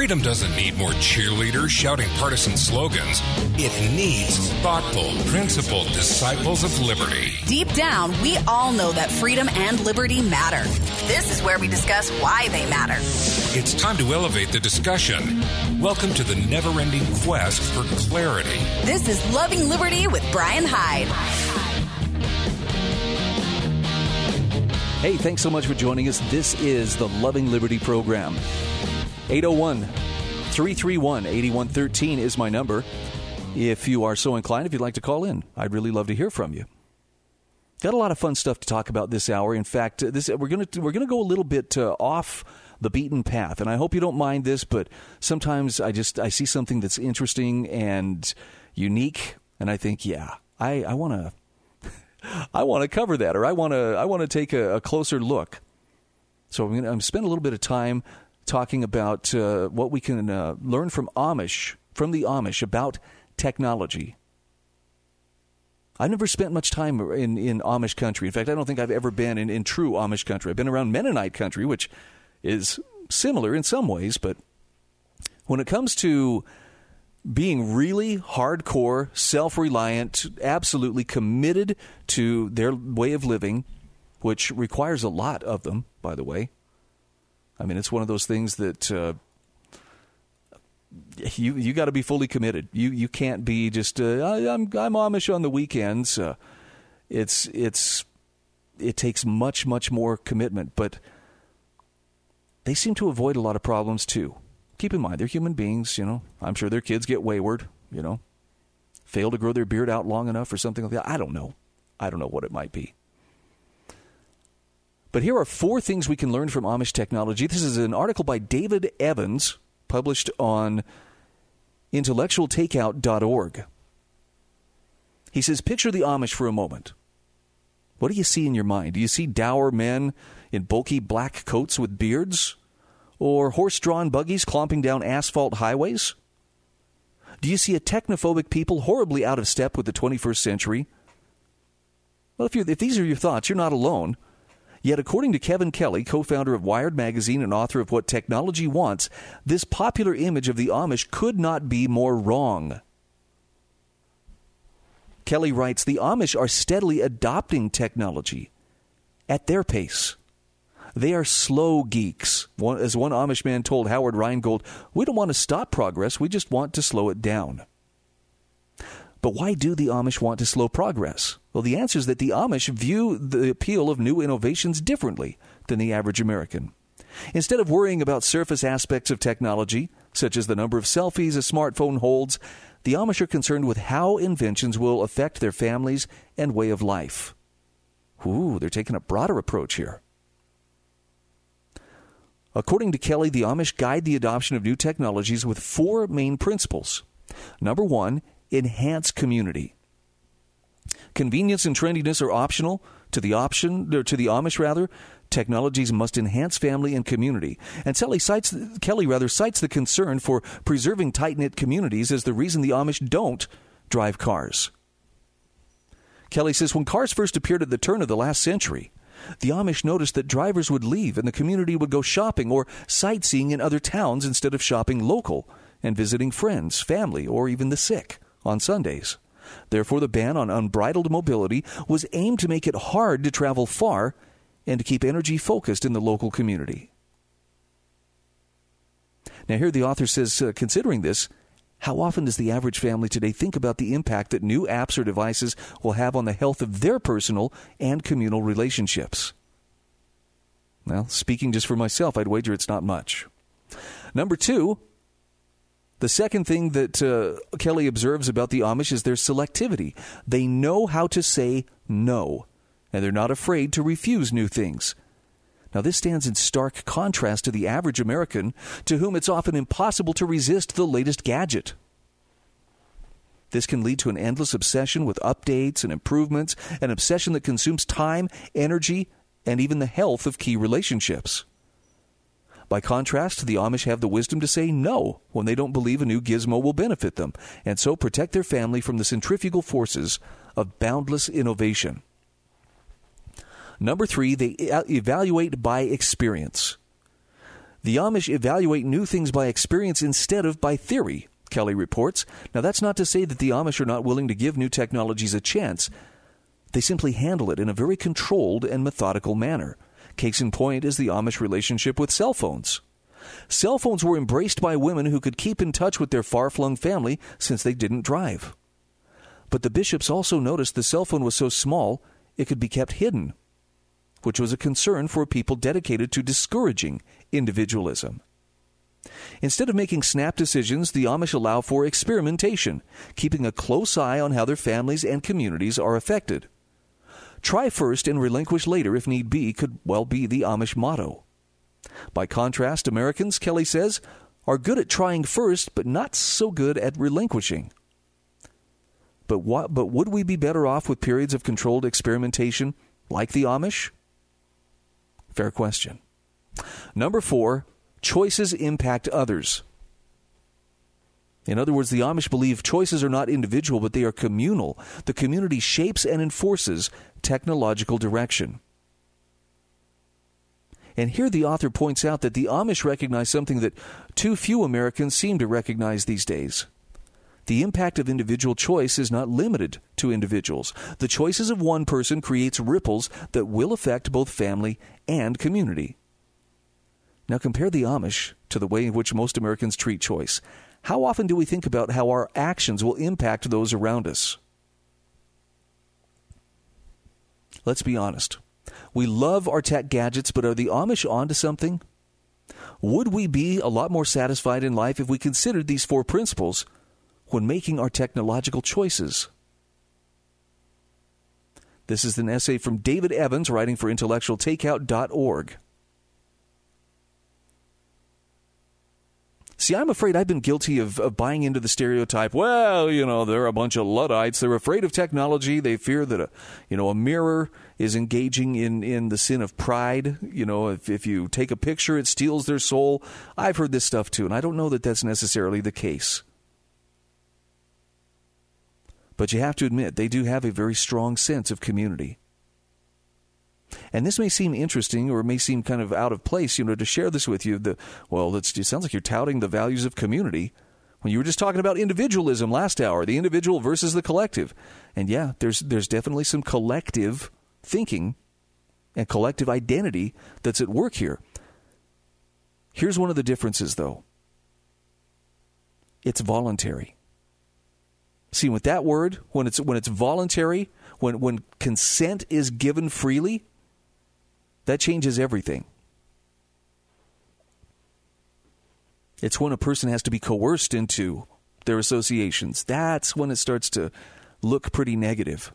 Freedom doesn't need more cheerleaders shouting partisan slogans. It needs thoughtful, principled disciples of liberty. Deep down, we all know that freedom and liberty matter. This is where we discuss why they matter. It's time to elevate the discussion. Welcome to the never-ending quest for clarity. This is Loving Liberty with Brian Hyde. Hey, thanks so much for joining us. This is the Loving Liberty program. 801-331-8113 is my number. If you are so inclined, if you'd like to call in, I'd really love to hear from you. Got a lot of fun stuff to talk about this hour. In fact, we're going to go a little bit off the beaten path, and I hope you don't mind this, but sometimes I see something that's interesting and unique, and I think, yeah, I want to cover that, or I want to take a closer look. So I'm going to spend a little bit of time talking about what we can learn from the Amish about technology. I've never spent much time in Amish country. In fact, I don't think I've ever been in true Amish country. I've been around Mennonite country, which is similar in some ways, but when it comes to being really hardcore, self-reliant, absolutely committed to their way of living, which requires a lot of them, by the way. I mean, it's one of those things that you got to be fully committed. You can't be just I'm Amish on the weekends. It takes much more commitment, but they seem to avoid a lot of problems too. Keep in mind, they're human beings. You know, I'm sure their kids get wayward. You know, fail to grow their beard out long enough or something like that. I don't know what it might be. But here are four things we can learn from Amish technology. This is an article by David Evans, published on IntellectualTakeout.org. He says, picture the Amish for a moment. What do you see in your mind? Do you see dour men in bulky black coats with beards? Or horse-drawn buggies clomping down asphalt highways? Do you see a technophobic people horribly out of step with the 21st century? Well, if these are your thoughts, you're not alone. Yet, according to Kevin Kelly, co-founder of Wired Magazine and author of What Technology Wants, this popular image of the Amish could not be more wrong. Kelly writes, the Amish are steadily adopting technology at their pace. They are slow geeks. As one Amish man told Howard Rheingold, we don't want to stop progress, we just want to slow it down. But why do the Amish want to slow progress? Well, the answer is that the Amish view the appeal of new innovations differently than the average American. Instead of worrying about surface aspects of technology, such as the number of selfies a smartphone holds, the Amish are concerned with how inventions will affect their families and way of life. Ooh, they're taking a broader approach here. According to Kelly, the Amish guide the adoption of new technologies with four main principles. Number one, enhance community. Convenience and trendiness are optional. To the Amish, technologies must enhance family and community. And Kelly cites the concern for preserving tight-knit communities as the reason the Amish don't drive cars. Kelly says, when cars first appeared at the turn of the last century, the Amish noticed that drivers would leave and the community would go shopping or sightseeing in other towns instead of shopping local and visiting friends, family, or even the sick on Sundays. Therefore, the ban on unbridled mobility was aimed to make it hard to travel far and to keep energy focused in the local community. Now, here the author says, considering this, how often does the average family today think about the impact that new apps or devices will have on the health of their personal and communal relationships? Well, speaking just for myself, I'd wager it's not much. Number two, the second thing that Kelly observes about the Amish is their selectivity. They know how to say no, and they're not afraid to refuse new things. Now, this stands in stark contrast to the average American, to whom it's often impossible to resist the latest gadget. This can lead to an endless obsession with updates and improvements, an obsession that consumes time, energy, and even the health of key relationships. By contrast, the Amish have the wisdom to say no when they don't believe a new gizmo will benefit them, and so protect their family from the centrifugal forces of boundless innovation. Number three, they evaluate by experience. The Amish evaluate new things by experience instead of by theory, Kelly reports. Now, that's not to say that the Amish are not willing to give new technologies a chance. They simply handle it in a very controlled and methodical manner. Case in point is the Amish relationship with cell phones. Cell phones were embraced by women who could keep in touch with their far-flung family since they didn't drive. But the bishops also noticed the cell phone was so small it could be kept hidden, which was a concern for people dedicated to discouraging individualism. Instead of making snap decisions, the Amish allow for experimentation, keeping a close eye on how their families and communities are affected. Try first and relinquish later, if need be, could well be the Amish motto. By contrast, Americans, Kelly says, are good at trying first, but not so good at relinquishing. But would we be better off with periods of controlled experimentation like the Amish? Fair question. Number 4, choices impact others. In other words, the Amish believe choices are not individual, but they are communal. The community shapes and enforces technological direction. And here the author points out that the Amish recognize something that too few Americans seem to recognize these days. The impact of individual choice is not limited to individuals. The choices of one person creates ripples that will affect both family and community. Now compare the Amish to the way in which most Americans treat choice. How often do we think about how our actions will impact those around us? Let's be honest. We love our tech gadgets, but are the Amish onto something? Would we be a lot more satisfied in life if we considered these 4 principles when making our technological choices? This is an essay from David Evans, writing for IntellectualTakeout.org. See, I'm afraid I've been guilty of buying into the stereotype, well, you know, they're a bunch of Luddites. They're afraid of technology. They fear that, a mirror is engaging in the sin of pride. You know, if you take a picture, it steals their soul. I've heard this stuff, too, and I don't know that that's necessarily the case. But you have to admit, they do have a very strong sense of community. And this may seem interesting, or it may seem kind of out of place, to share this with you. It sounds like you're touting the values of community when you were just talking about individualism last hour, the individual versus the collective. And yeah, there's definitely some collective thinking and collective identity that's at work here. Here's one of the differences, though. It's voluntary. See, with that word, when it's voluntary, when consent is given freely, that changes everything. It's when a person has to be coerced into their associations. That's when it starts to look pretty negative.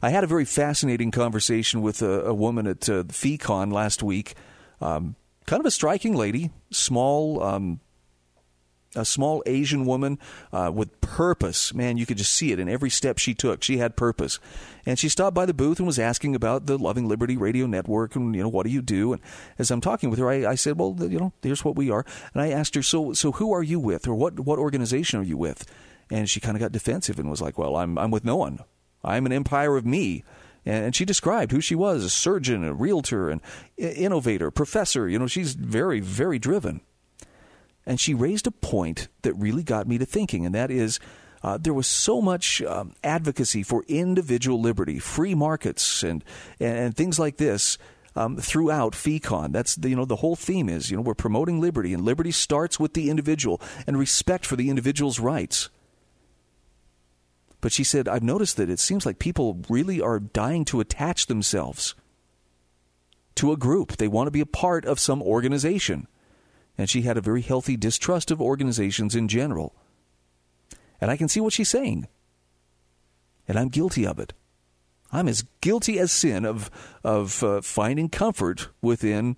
I had a very fascinating conversation with a woman at FeeCon last week. Kind of a striking lady, a small Asian woman with purpose. Man, you could just see it in every step she took. She had purpose. And she stopped by the booth and was asking about the Loving Liberty Radio Network and, what do you do? And as I'm talking with her, I said, well, here's what we are. And I asked her, so who are you with, or what organization are you with? And she kind of got defensive and was like, well, I'm with no one. I'm an empire of me. And she described who she was, a surgeon, a realtor, an innovator, professor. She's very, very driven. And she raised a point that really got me to thinking, and that is there was so much advocacy for individual liberty, free markets, and things like this throughout FeeCon. That's, the whole theme is, we're promoting liberty, and liberty starts with the individual and respect for the individual's rights. But she said, I've noticed that it seems like people really are dying to attach themselves to a group. They want to be a part of some organization. And she had a very healthy distrust of organizations in general. And I can see what she's saying. And I'm guilty of it. I'm as guilty as sin of finding comfort within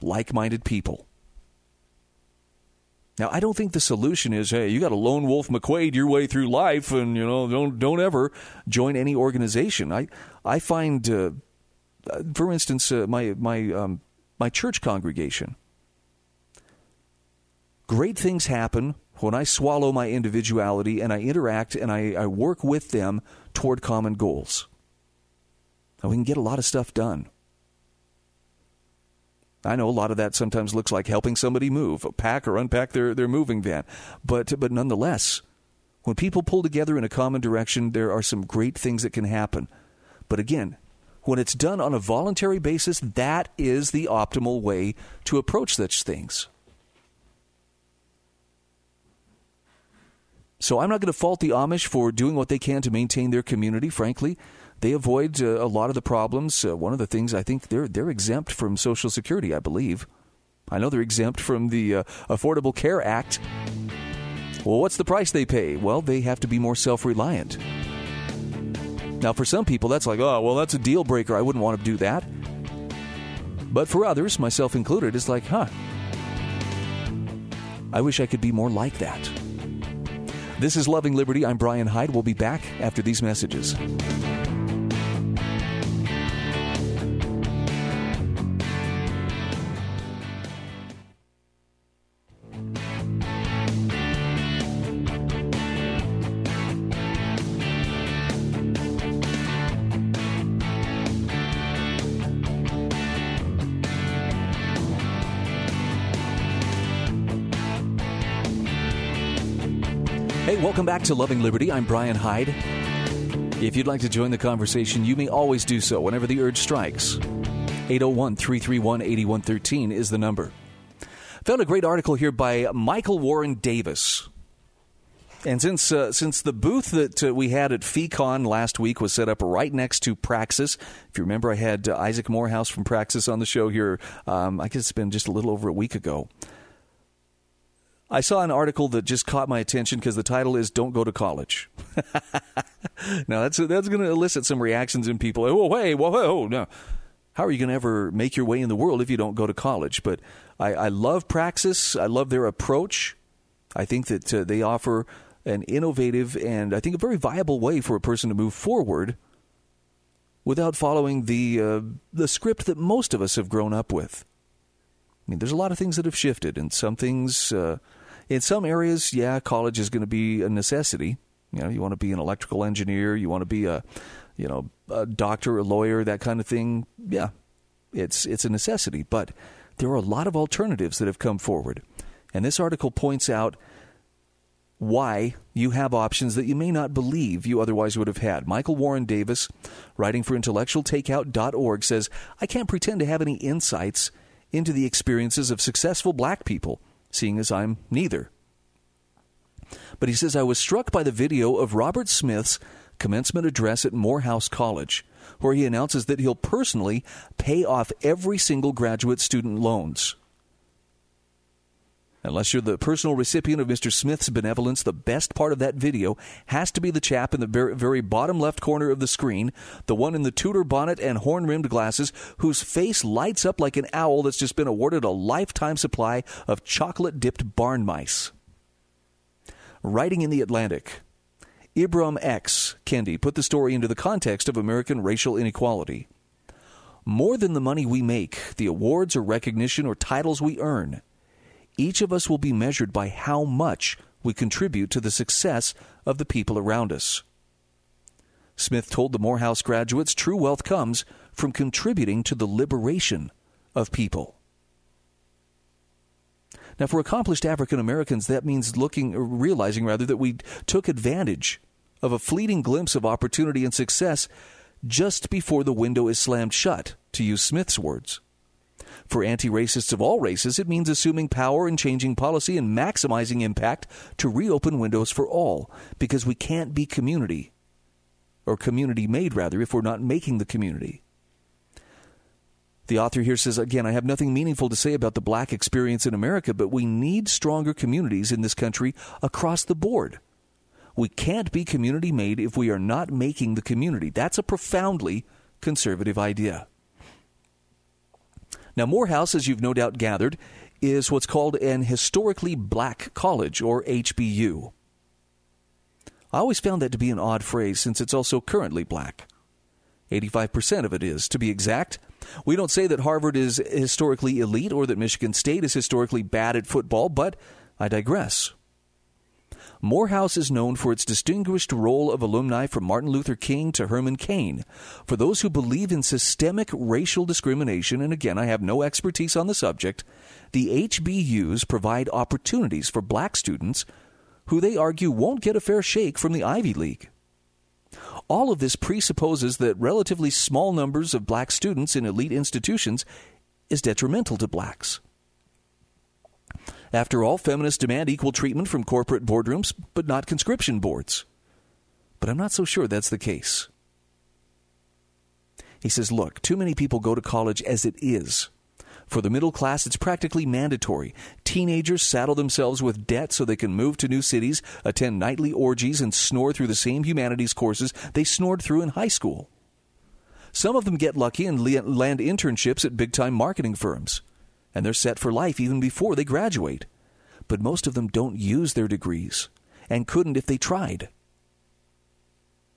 like-minded people. Now, I don't think the solution is, hey, you got to lone wolf McQuade your way through life and, don't ever join any organization. I find, for instance, my church congregation. Great things happen when I swallow my individuality and I interact and I work with them toward common goals. And we can get a lot of stuff done. I know a lot of that sometimes looks like helping somebody move, pack or unpack their moving van. But nonetheless, when people pull together in a common direction, there are some great things that can happen. But again, when it's done on a voluntary basis, that is the optimal way to approach such things. So I'm not going to fault the Amish for doing what they can to maintain their community, frankly. They avoid a lot of the problems. One of the things, I think they're exempt from Social Security, I believe. I know they're exempt from the Affordable Care Act. Well, what's the price they pay? Well, they have to be more self-reliant. Now, for some people, that's like, oh, well, that's a deal breaker. I wouldn't want to do that. But for others, myself included, it's like, huh, I wish I could be more like that. This is Loving Liberty. I'm Brian Hyde. We'll be back after these messages. Welcome back to Loving Liberty. I'm Brian Hyde. If you'd like to join the conversation, you may always do so whenever the urge strikes. 801-331-8113 is the number. Found a great article here by Michael Warren Davis. And since the booth that we had at FeeCon last week was set up right next to Praxis, if you remember, I had Isaac Morehouse from Praxis on the show here. I guess it's been just a little over a week ago. I saw an article that just caught my attention because the title is Don't Go to College. Now, that's going to elicit some reactions in people. Oh, hey, whoa, no. How are you going to ever make your way in the world if you don't go to college? But I love Praxis. I love their approach. I think that they offer an innovative and I think a very viable way for a person to move forward without following the script that most of us have grown up with. I mean, there's a lot of things that have shifted, and some things... in some areas, yeah, college is going to be a necessity. You know, you want to be an electrical engineer, you want to be a doctor, a lawyer, that kind of thing. Yeah, it's a necessity. But there are a lot of alternatives that have come forward. And this article points out why you have options that you may not believe you otherwise would have had. Michael Warren Davis, writing for IntellectualTakeout.org, says, I can't pretend to have any insights into the experiences of successful black people, seeing as I'm neither. But he says, I was struck by the video of Robert Smith's commencement address at Morehouse College, where he announces that he'll personally pay off every single graduate student loans. Unless you're the personal recipient of Mr. Smith's benevolence, the best part of that video has to be the chap in the very bottom left corner of the screen, the one in the Tudor bonnet and horn-rimmed glasses, whose face lights up like an owl that's just been awarded a lifetime supply of chocolate-dipped barn mice. Writing in the Atlantic, Ibram X. Kendi put the story into the context of American racial inequality. More than the money we make, the awards or recognition or titles we earn, each of us will be measured by how much we contribute to the success of the people around us. Smith told the Morehouse graduates, true wealth comes from contributing to the liberation of people. Now, for accomplished African Americans, that means realizing that we took advantage of a fleeting glimpse of opportunity and success just before the window is slammed shut, to use Smith's words. For anti-racists of all races, it means assuming power and changing policy and maximizing impact to reopen windows for all, because we can't be community, or community-made, rather, if we're not making the community. The author here says, again, I have nothing meaningful to say about the black experience in America, but we need stronger communities in this country across the board. We can't be community-made if we are not making the community. That's a profoundly conservative idea. Now, Morehouse, as you've no doubt gathered, is what's called an historically black college, or HBU. I always found that to be an odd phrase, since it's also currently black. 85% of it is, to be exact. We don't say that Harvard is historically elite or that Michigan State is historically bad at football, but I digress. Morehouse is known for its distinguished role of alumni from Martin Luther King to Herman Cain, for those who believe in systemic racial discrimination, and again, I have no expertise on the subject, the HBUs provide opportunities for black students who they argue won't get a fair shake from the Ivy League. All of this presupposes that relatively small numbers of black students in elite institutions is detrimental to blacks. After all, feminists demand equal treatment from corporate boardrooms, but not conscription boards. But I'm not so sure that's the case. He says, look, too many people go to college as it is. For the middle class, it's practically mandatory. Teenagers saddle themselves with debt so they can move to new cities, attend nightly orgies, and snore through the same humanities courses they snored through in high school. Some of them get lucky and land internships at big-time marketing firms. And they're set for life even before they graduate. But most of them don't use their degrees and couldn't if they tried.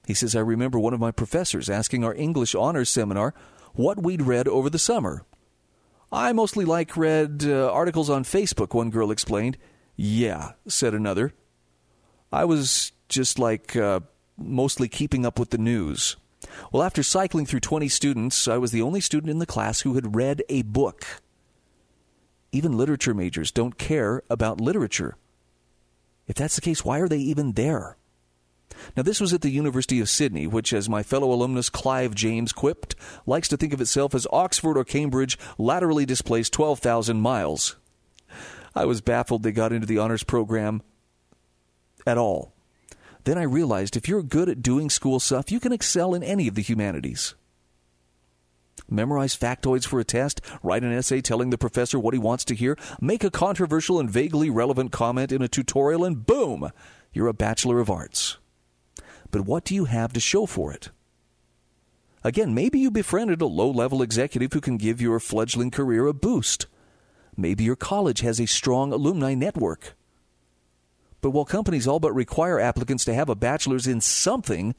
He says, I remember one of my professors asking our English honors seminar what we'd read over the summer. I mostly read articles on Facebook, one girl explained. Yeah, said another. I was just mostly keeping up with the news. Well, after cycling through 20 students, I was the only student in the class who had read a book. Even literature majors don't care about literature. If that's the case, why are they even there? Now, this was at the University of Sydney, which, as my fellow alumnus Clive James quipped, likes to think of itself as Oxford or Cambridge laterally displaced 12,000 miles. I was baffled they got into the honors program at all. Then I realized if you're good at doing school stuff, you can excel in any of the humanities. Memorize factoids for a test, write an essay telling the professor what he wants to hear, make a controversial and vaguely relevant comment in a tutorial, and boom, you're a Bachelor of Arts. But what do you have to show for it? Again, maybe you befriended a low-level executive who can give your fledgling career a boost. Maybe your college has a strong alumni network. But while companies all but require applicants to have a bachelor's in something,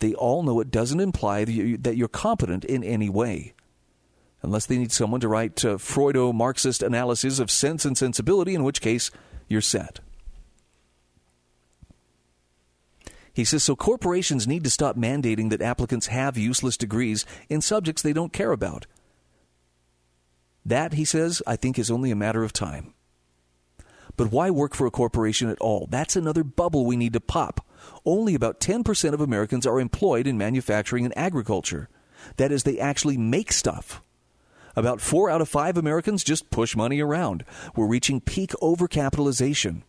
they all know it doesn't imply that you're competent in any way. Unless they need someone to write Freudo Marxist analysis of Sense and Sensibility, in which case you're set. He says, so corporations need to stop mandating that applicants have useless degrees in subjects they don't care about. That, he says, I think is only a matter of time. But why work for a corporation at all? That's another bubble we need to pop. Only about 10% of Americans are employed in manufacturing and agriculture. That is, they actually make stuff. About 4 out of 5 Americans just push money around. We're reaching peak overcapitalization.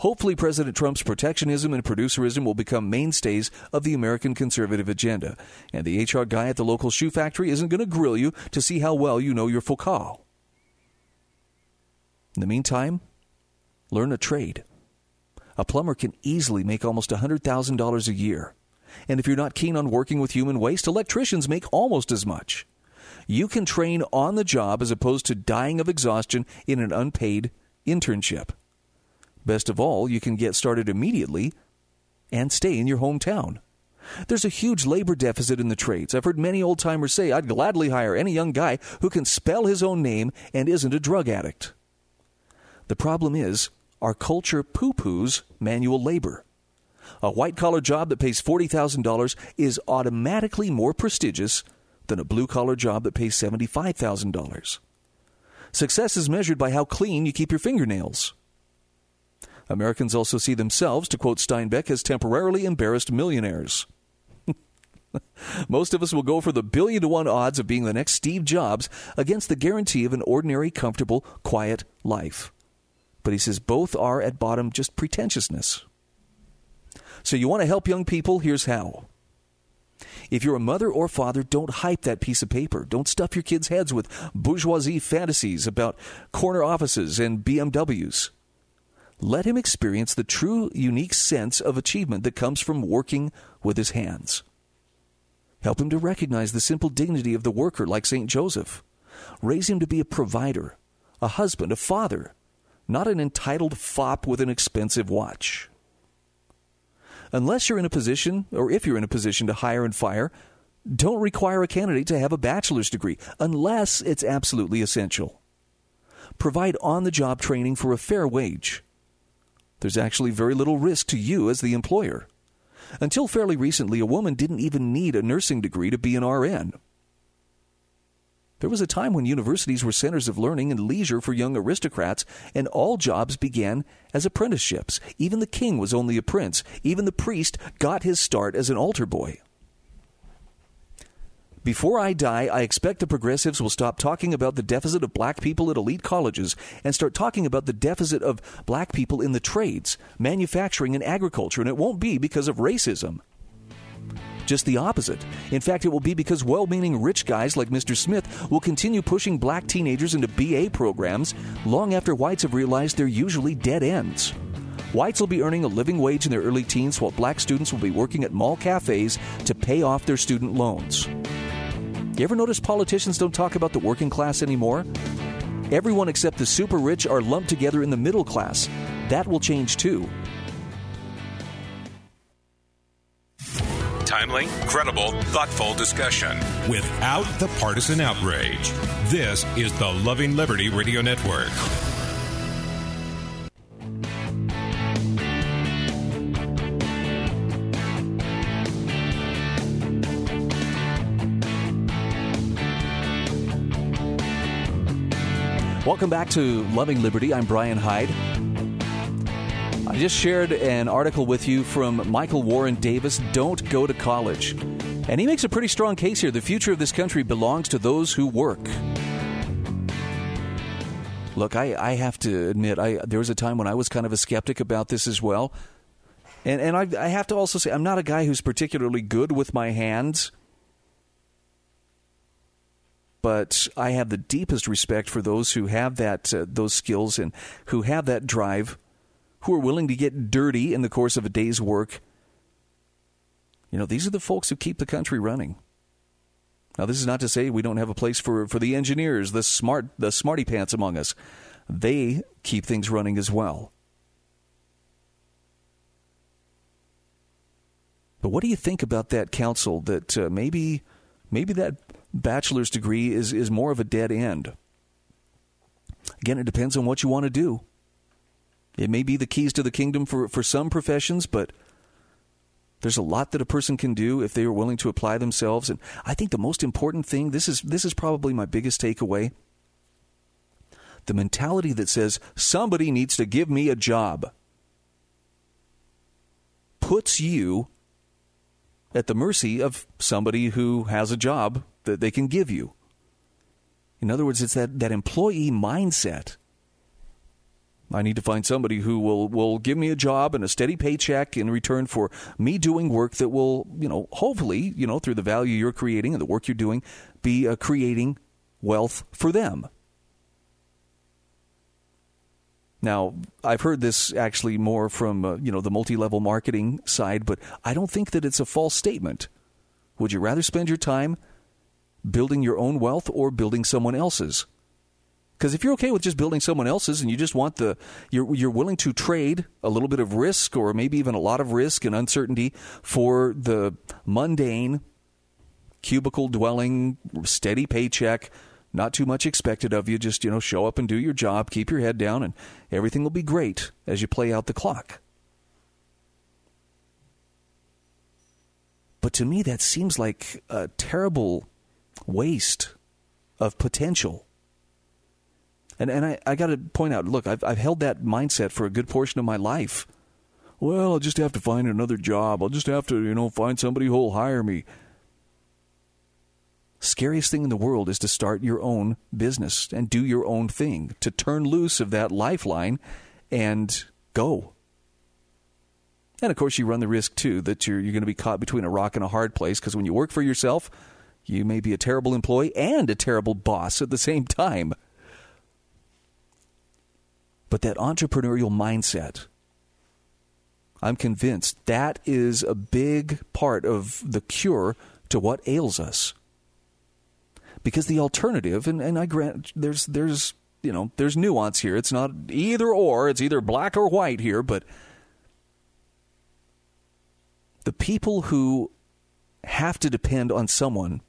Hopefully, President Trump's protectionism and producerism will become mainstays of the American conservative agenda. And the HR guy at the local shoe factory isn't going to grill you to see how well you know your Foucault. In the meantime, learn a trade. A plumber can easily make almost $100,000 a year. And if you're not keen on working with human waste, electricians make almost as much. You can train on the job as opposed to dying of exhaustion in an unpaid internship. Best of all, you can get started immediately and stay in your hometown. There's a huge labor deficit in the trades. I've heard many old-timers say, I'd gladly hire any young guy who can spell his own name and isn't a drug addict. The problem is, our culture poo-poos manual labor. A white-collar job that pays $40,000 is automatically more prestigious than a blue-collar job that pays $75,000. Success is measured by how clean you keep your fingernails. Americans also see themselves, to quote Steinbeck, as temporarily embarrassed millionaires. Most of us will go for the 1,000,000,000 to 1 odds of being the next Steve Jobs against the guarantee of an ordinary, comfortable, quiet life. But he says both are, at bottom, just pretentiousness. So you want to help young people? Here's how. If you're a mother or father, don't hype that piece of paper. Don't stuff your kids' heads with bourgeoisie fantasies about corner offices and BMWs. Let him experience the true, unique sense of achievement that comes from working with his hands. Help him to recognize the simple dignity of the worker, like St. Joseph. Raise him to be a provider, a husband, a father, not an entitled fop with an expensive watch. Unless you're in a position, or if you're in a position to hire and fire, don't require a candidate to have a bachelor's degree, unless it's absolutely essential. Provide on-the-job training for a fair wage. There's actually very little risk to you as the employer. Until fairly recently, a woman didn't even need a nursing degree to be an RN. There was a time when universities were centers of learning and leisure for young aristocrats, and all jobs began as apprenticeships. Even the king was only a prince. Even the priest got his start as an altar boy. Before I die, I expect the progressives will stop talking about the deficit of black people at elite colleges and start talking about the deficit of black people in the trades, manufacturing, and agriculture, and it won't be because of racism. Just the opposite. In fact, it will be because well-meaning rich guys like Mr. Smith will continue pushing black teenagers into BA programs long after whites have realized they're usually dead ends. Whites will be earning a living wage in their early teens while black students will be working at mall cafes to pay off their student loans. You ever notice politicians don't talk about the working class anymore? Everyone except the super rich are lumped together in the middle class. That will change too. Timely, credible, thoughtful discussion without the partisan outrage. This is the Loving Liberty Radio Network. Welcome back to Loving Liberty. I'm Brian Hyde. I just shared an article with you from Michael Warren Davis, Don't Go to College. And he makes a pretty strong case here. The future of this country belongs to those who work. Look, I have to admit, there was a time when I was kind of a skeptic about this as well. And I have to also say, I'm not a guy who's particularly good with my hands. But I have the deepest respect for those who have that those skills and who have that drive, who are willing to get dirty in the course of a day's work. You know, these are the folks who keep the country running. Now, this is not to say we don't have a place for the engineers, the smarty pants among us. They keep things running as well. But what do you think about that council that maybe that bachelor's degree is more of a dead end? Again, it depends on what you want to do. It may be the keys to the kingdom for some professions, but there's a lot that a person can do if they are willing to apply themselves. And I think the most important thing, this is probably my biggest takeaway, the mentality that says, somebody needs to give me a job, puts you at the mercy of somebody who has a job that they can give you. In other words, it's that employee mindset. I need to find somebody who will give me a job and a steady paycheck in return for me doing work that will, hopefully, through the value you're creating and the work you're doing, be creating wealth for them. Now, I've heard this actually more from, the multi-level marketing side, but I don't think that it's a false statement. Would you rather spend your time building your own wealth or building someone else's? Because if you're okay with just building someone else's and you just want you're willing to trade a little bit of risk or maybe even a lot of risk and uncertainty for the mundane, cubicle-dwelling, steady paycheck, not too much expected of you, just, show up and do your job, keep your head down, and everything will be great as you play out the clock. But to me, that seems like a terrible waste of potential. And I got to point out, look, I've held that mindset for a good portion of my life. Well, I'll just have to find another job. I'll just have to, find somebody who'll hire me. Scariest thing in the world is to start your own business and do your own thing, to turn loose of that lifeline and go. And, of course, you run the risk, too, that you're going to be caught between a rock and a hard place, because when you work for yourself, you may be a terrible employee and a terrible boss at the same time. But that entrepreneurial mindset, I'm convinced that is a big part of the cure to what ails us. Because the alternative, and I grant there's nuance here. It's not either or, it's either black or white here, but the people who have to depend on someone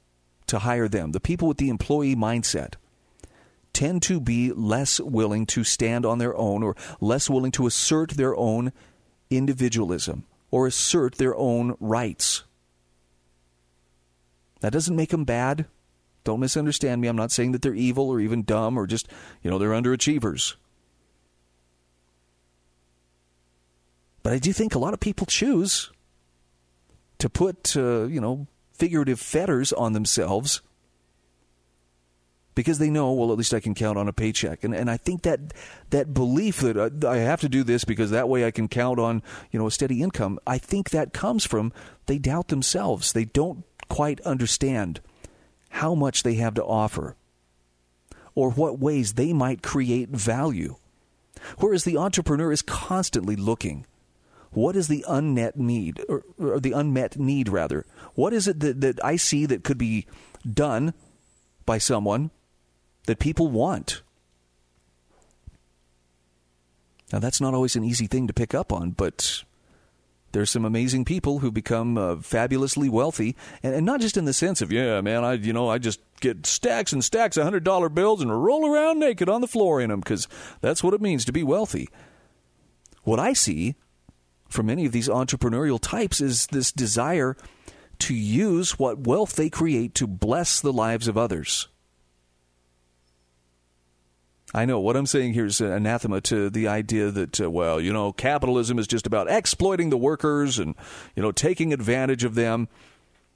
to hire them, the people with the employee mindset, tend to be less willing to stand on their own or less willing to assert their own individualism or assert their own rights. That doesn't make them bad. Don't misunderstand me. I'm not saying that they're evil or even dumb or just, they're underachievers. But I do think a lot of people choose to put, figurative fetters on themselves because they know, well, at least I can count on a paycheck. And I think that belief that I have to do this because that way I can count on, a steady income, I think that comes from they doubt themselves. They don't quite understand how much they have to offer or what ways they might create value. Whereas the entrepreneur is constantly looking, what is the unmet need? What is it that I see that could be done by someone that people want? Now, that's not always an easy thing to pick up on, but there's some amazing people who become fabulously wealthy, and not just in the sense of, I just get stacks and stacks of $100 bills and roll around naked on the floor in them, because that's what it means to be wealthy. What I see for many of these entrepreneurial types is this desire to use what wealth they create to bless the lives of others. I know what I'm saying here is anathema to the idea that, capitalism is just about exploiting the workers and, taking advantage of them.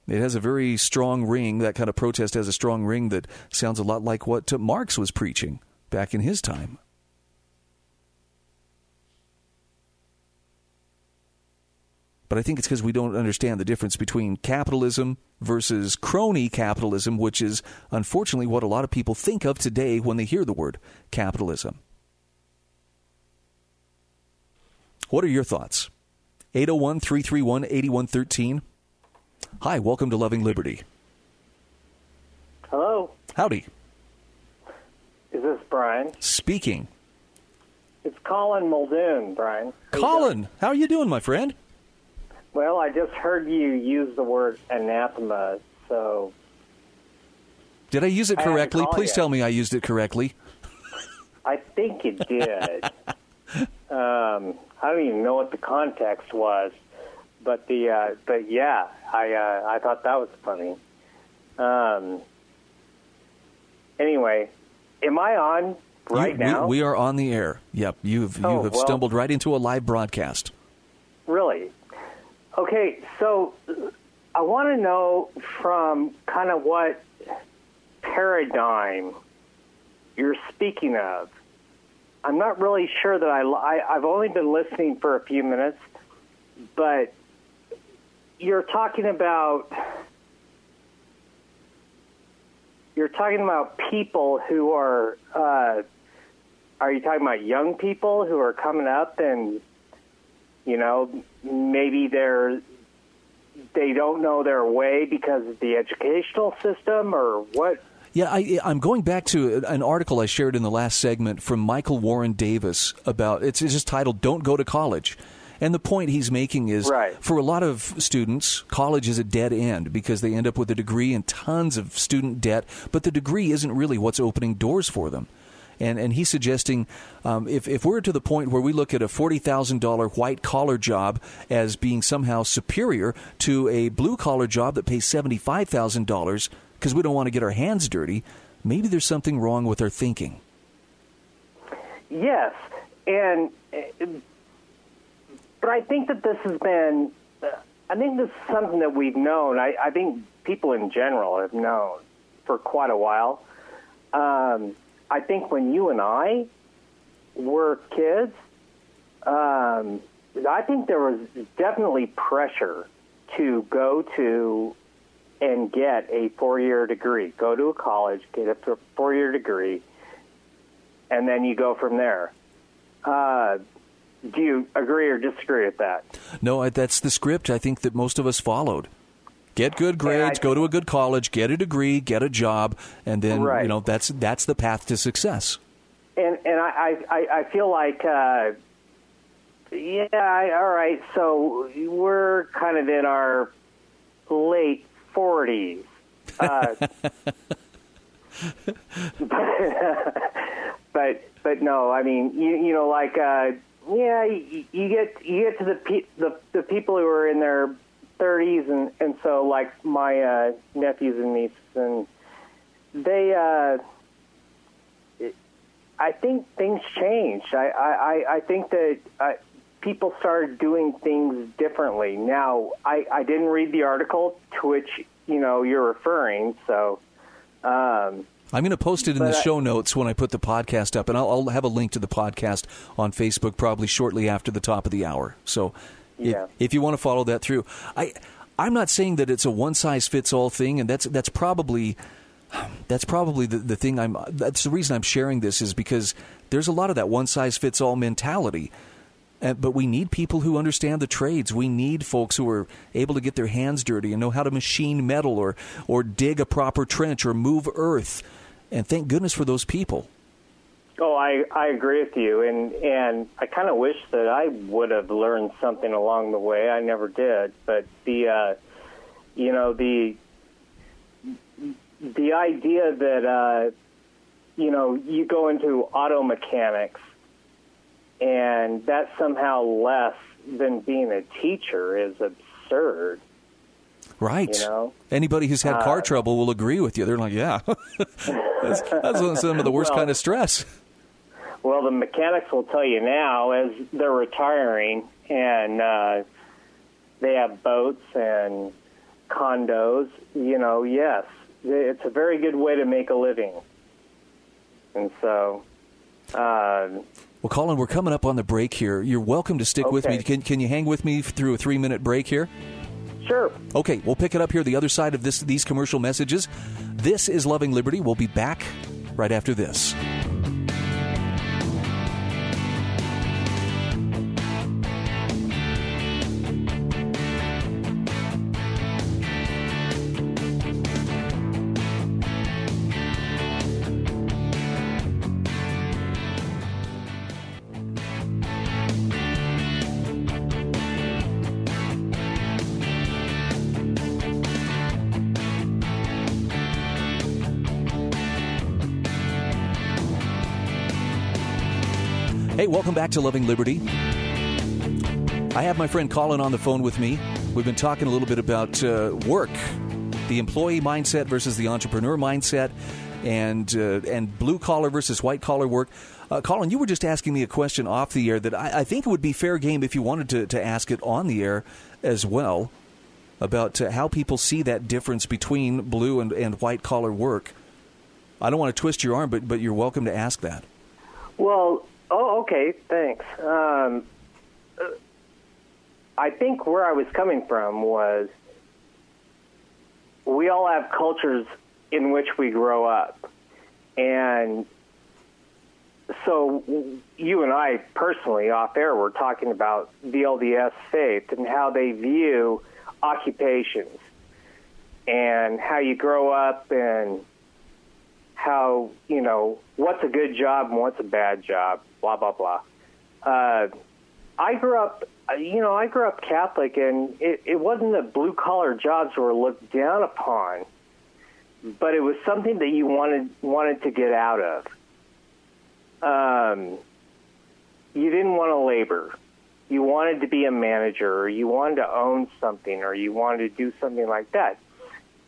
It has a very strong ring. That kind of protest has a strong ring that sounds a lot like what Marx was preaching back in his time. But I think it's because we don't understand the difference between capitalism versus crony capitalism, which is unfortunately what a lot of people think of today when they hear the word capitalism. What are your thoughts? 801-331-8113. Hi, welcome to Loving Liberty. Hello. Howdy. Is this Brian? Speaking. It's Colin Muldoon, Brian. Colin, how are you doing, my friend? Well, I just heard you use the word anathema, so... Did I use it correctly? Please tell me I used it correctly. I think you did. I don't even know what the context was, but I thought that was funny. Anyway, am I on now? We are on the air. Yep, you have stumbled right into a live broadcast. Really? Okay, so I want to know from kind of what paradigm you're speaking of. I'm not really sure that I've only been listening for a few minutes, but you're talking about people who are you talking about young people who are coming up and maybe they don't know their way because of the educational system or what? Yeah, I'm going back to an article I shared in the last segment from Michael Warren Davis about, it's just titled, Don't Go to College. And the point he's making is, for a lot of students, college is a dead end because they end up with a degree and tons of student debt, but the degree isn't really what's opening doors for them. And he's suggesting if we're to the point where we look at a $40,000 white-collar job as being somehow superior to a blue-collar job that pays $75,000 because we don't want to get our hands dirty, maybe there's something wrong with our thinking. Yes, but I think that this has been – I think this is something that we've known. I think people in general have known for quite a while. I think when you and I were kids, I think there was definitely pressure to go to and get a four-year degree. Go to a college, get a four-year degree, and then you go from there. Do you agree or disagree with that? No, that's the script I think that most of us followed. Get good grades, go to a good college, get a degree, get a job, and then that's the path to success. And I feel like all right. So we're kind of in our late 40s. But no, I mean, you know, like, yeah, you get to the people who are in their 30s, and so like my nephews and nieces, and they, I think things changed. I think that people started doing things differently. Now, I didn't read the article to which, you know, you're referring, so... I'm going to post it in the show notes when I put the podcast up, and I'll have a link to the podcast on Facebook probably shortly after the top of the hour. So yeah. If you want to follow that through. I'm not saying that it's a one-size-fits-all thing, and that's probably the thing that's the reason I'm sharing this, is because there's a lot of that one-size-fits-all mentality. But we need people who understand the trades. We need folks who are able to get their hands dirty and know how to machine metal or dig a proper trench or move earth. And thank goodness for those people. Oh, I agree with you. And I kind of wish that I would have learned something along the way. I never did. But the idea that, you go into auto mechanics, and that's somehow less than being a teacher is absurd. Right. You know? Anybody who's had car trouble will agree with you. They're like, yeah, that's some of the worst kind of stress. Well, the mechanics will tell you now as they're retiring, and they have boats and condos. You know, yes, it's a very good way to make a living. And so... Well, Colin, we're coming up on the break here. You're welcome to stick with me. Can you hang with me through a 3-minute break here? Sure. Okay, we'll pick it up here the other side of these commercial messages. This is Loving Liberty. We'll be back right after this. Hey, welcome back to Loving Liberty. I have my friend Colin on the phone with me. We've been talking a little bit about work, the employee mindset versus the entrepreneur mindset, and blue-collar versus white-collar work. Colin, you were just asking me a question off the air that I think it would be fair game if you wanted to ask it on the air as well, about how people see that difference between blue and white-collar work. I don't want to twist your arm, but you're welcome to ask that. Well... Oh, okay, thanks. I think where I was coming from was we all have cultures in which we grow up. And so you and I personally, off air, were talking about the LDS faith and how they view occupations and how you grow up and how, you know, what's a good job and what's a bad job. Blah, blah, blah. I grew up Catholic, and it wasn't that blue-collar jobs were looked down upon, but it was something that you wanted to get out of. You didn't want to labor. You wanted to be a manager, or you wanted to own something, or you wanted to do something like that.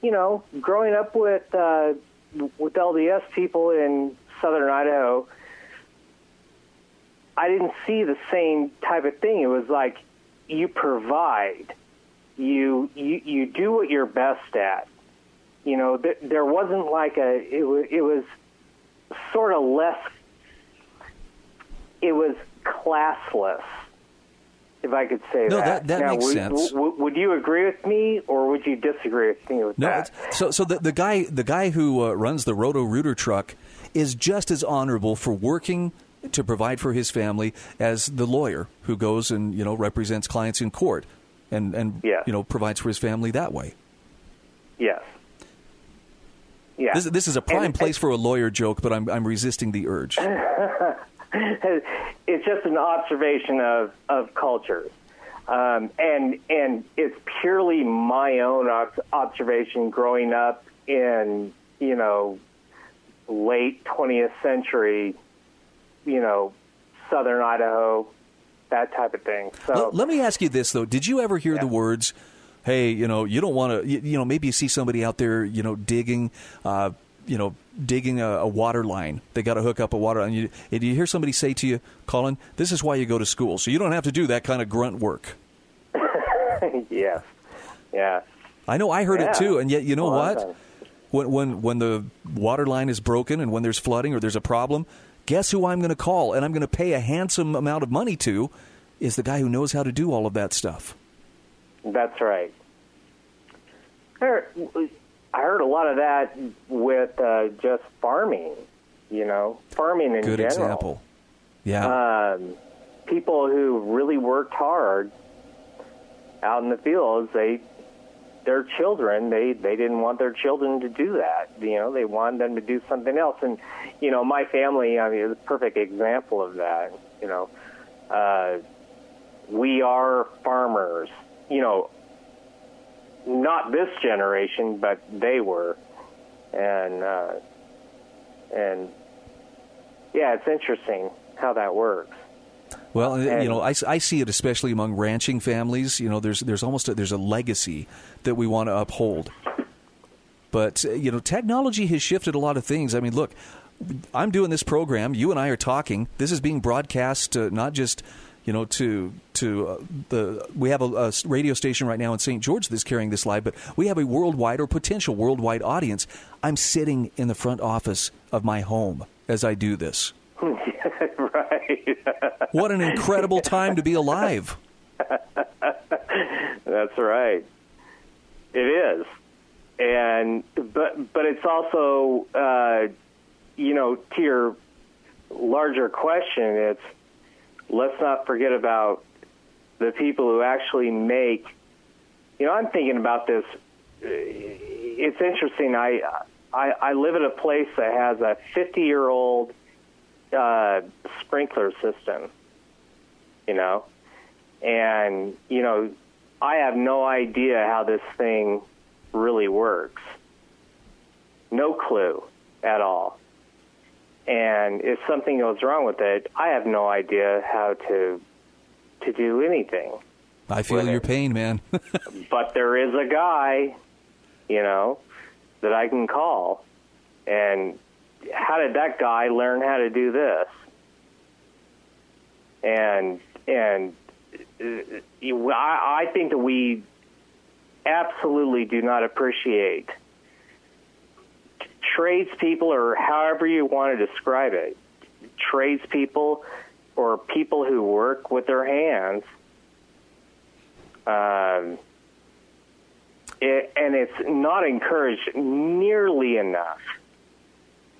You know, growing up with LDS people in Southern Idaho, I didn't see the same type of thing. It was like you provide, you do what you're best at. You know, there wasn't like it was sort of less, it was classless, if I could say that. No, that makes sense. Would you agree with me, or would you disagree with me with that? So the guy who runs the Roto Rooter truck is just as honorable for working to provide for his family as the lawyer who goes and, you know, represents clients in court and yeah. you know, provides for his family that way. Yes. Yeah. This is a prime place for a lawyer joke, but I'm resisting the urge. It's just an observation of culture. And it's purely my own observation growing up in, you know, late 20th century, you know, Southern Idaho, that type of thing. So let me ask you this, though. Did you ever hear the words, hey, you know, you don't want to, you know, maybe you see somebody out there, you know, digging a water line. They got to hook up a water line. And you hear somebody say to you, Colin, this is why you go to school, so you don't have to do that kind of grunt work. Yes. Yeah. I know I heard it too, and yet you know what? When the water line is broken and when there's flooding or there's a problem, guess who I'm going to call and I'm going to pay a handsome amount of money to is the guy who knows how to do all of that stuff. That's right. I heard a lot of that with just farming, you know, farming in general. Good example. Yeah. People who really worked hard out in the fields, their children, they didn't want their children to do that. You know, they wanted them to do something else. And, you know, my family, I mean, is a perfect example of that. You know, we are farmers, you know, not this generation, but they were. And yeah, it's interesting how that works. Well, you know, I see it especially among ranching families. You know, there's almost there's a legacy that we want to uphold. But, you know, technology has shifted a lot of things. I mean, look, I'm doing this program. You and I are talking. This is being broadcast not just, you know, we have a radio station right now in St. George that's carrying this live, but we have a worldwide or potential worldwide audience. I'm sitting in the front office of my home as I do this. Right. What an incredible time to be alive. That's right. It is. But it's also, you know, to your larger question, it's let's not forget about the people who actually make, you know, I'm thinking about this. It's interesting. I live at a place that has a 50-year-old sprinkler system, you know, and, you know, I have no idea how this thing really works. No clue at all. And if something goes wrong with it, I have no idea how to do anything. I feel your pain, man. But there is a guy, you know, that I can call. And how did that guy learn how to do this? And I think that we absolutely do not appreciate tradespeople, or however you want to describe it, tradespeople or people who work with their hands. And it's not encouraged nearly enough.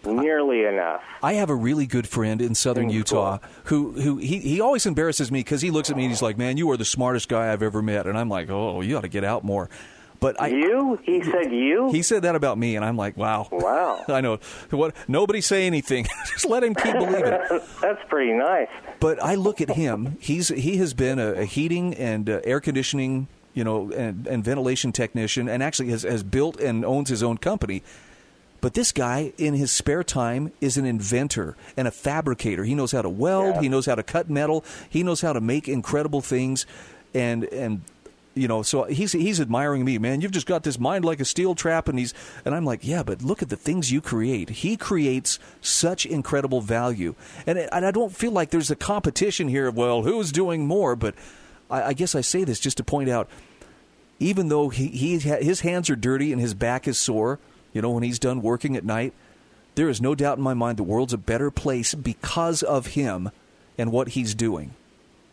I have a really good friend in Southern Utah who he always embarrasses me because he looks at me and he's like, man, you are the smartest guy I've ever met. And I'm like, oh, you ought to get out more. But He said you? He said that about me. And I'm like, wow. Wow. I know. What? Nobody say anything. Just let him keep believing. That's pretty nice. But I look at him. He has been a heating and air conditioning, you know, and ventilation technician, and actually has built and owns his own company. But this guy, in his spare time, is an inventor and a fabricator. He knows how to weld. Yeah. He knows how to cut metal. He knows how to make incredible things. And you know, so he's admiring me, man. You've just got this mind like a steel trap. And I'm like, yeah, but look at the things you create. He creates such incredible value. And I don't feel like there's a competition here of, well, who's doing more? But I guess I say this just to point out, even though his hands are dirty and his back is sore, you know, when he's done working at night, there is no doubt in my mind the world's a better place because of him and what he's doing.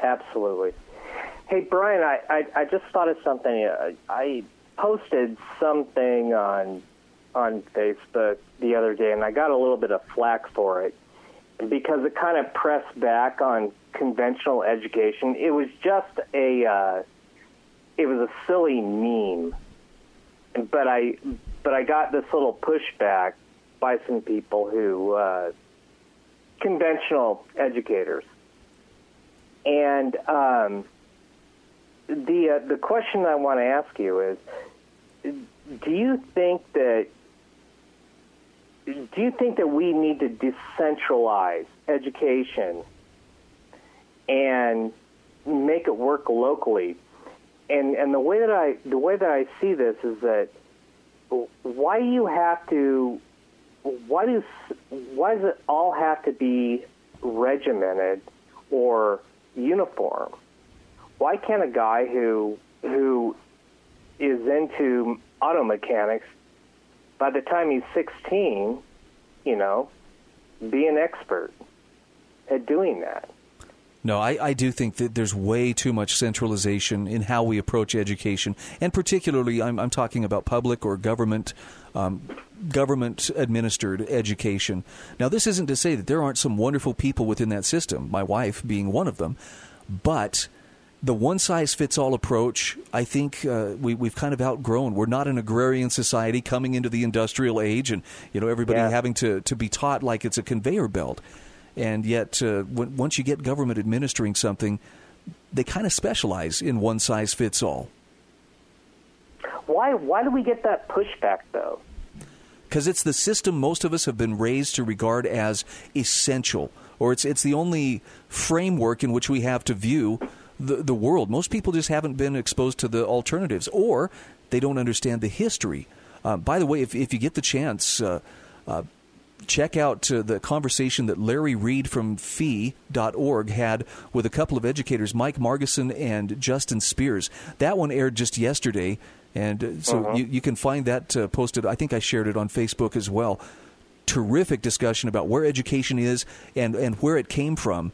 Absolutely. Hey, Brian, I just thought of something. I posted something on Facebook the other day, and I got a little bit of flack for it because it kind of pressed back on conventional education. It was just it was a silly meme, but I got this little pushback by some people who, conventional educators. And the question I want to ask you is, do you think that do you think that we need to decentralize education and make it work locally? And the way that I see this is that why does it all have to be regimented or uniform? Why can't a guy who is into auto mechanics, by the time he's 16, be an expert at doing that? No, I do think that there's way too much centralization in how we approach education, and particularly I'm talking about public or government-administered education. Now, this isn't to say that there aren't some wonderful people within that system, my wife being one of them, but the one-size-fits-all approach, I think we've kind of outgrown. We're not an agrarian society coming into the industrial age and everybody having to be taught like it's a conveyor belt. And yet, once you get government administering something, they kind of specialize in one-size-fits-all. Why do we get that pushback, though? Because it's the system most of us have been raised to regard as essential, or it's the only framework in which we have to view the world. Most people just haven't been exposed to the alternatives, or they don't understand the history. By the way, if you get the chance, check out the conversation that Larry Reed from fee.org had with a couple of educators, Mike Margeson and Justin Spears. That one aired just yesterday, and you can find that posted. I think I shared it on Facebook as well. Terrific discussion about where education is and where it came from.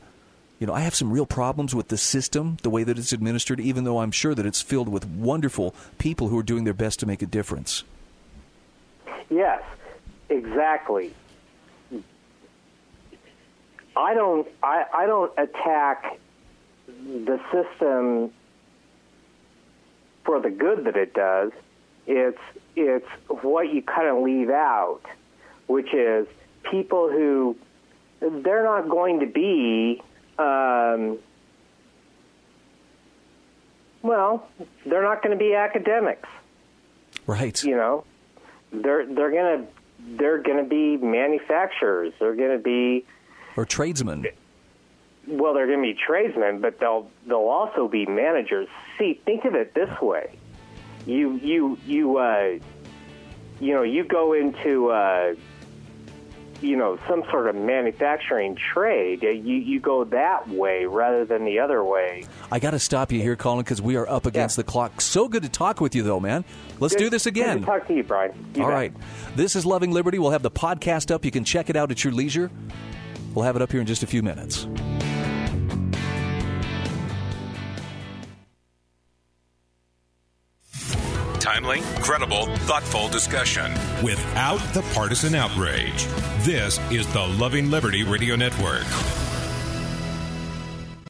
I have some real problems with the system, the way that it's administered, even though I'm sure that it's filled with wonderful people who are doing their best to make a difference. Yes, exactly. I don't attack the system for the good that it does. It's what you kind of leave out, which is people who they're not going to be they're not going to be academics. Right. They're going to be manufacturers. They're going to be or tradesmen. Well, they're going to be tradesmen, but they'll also be managers. See, think of it this way: you go into some sort of manufacturing trade. You go that way rather than the other way. I got to stop you here, Colin, because we are up against the clock. So good to talk with you, though, man. Let's do this again. Good to talk to you, Brian. All right. This is Loving Liberty. We'll have the podcast up. You can check it out at your leisure. We'll have it up here in just a few minutes. Timely, credible, thoughtful discussion without the partisan outrage. This is the Loving Liberty Radio Network.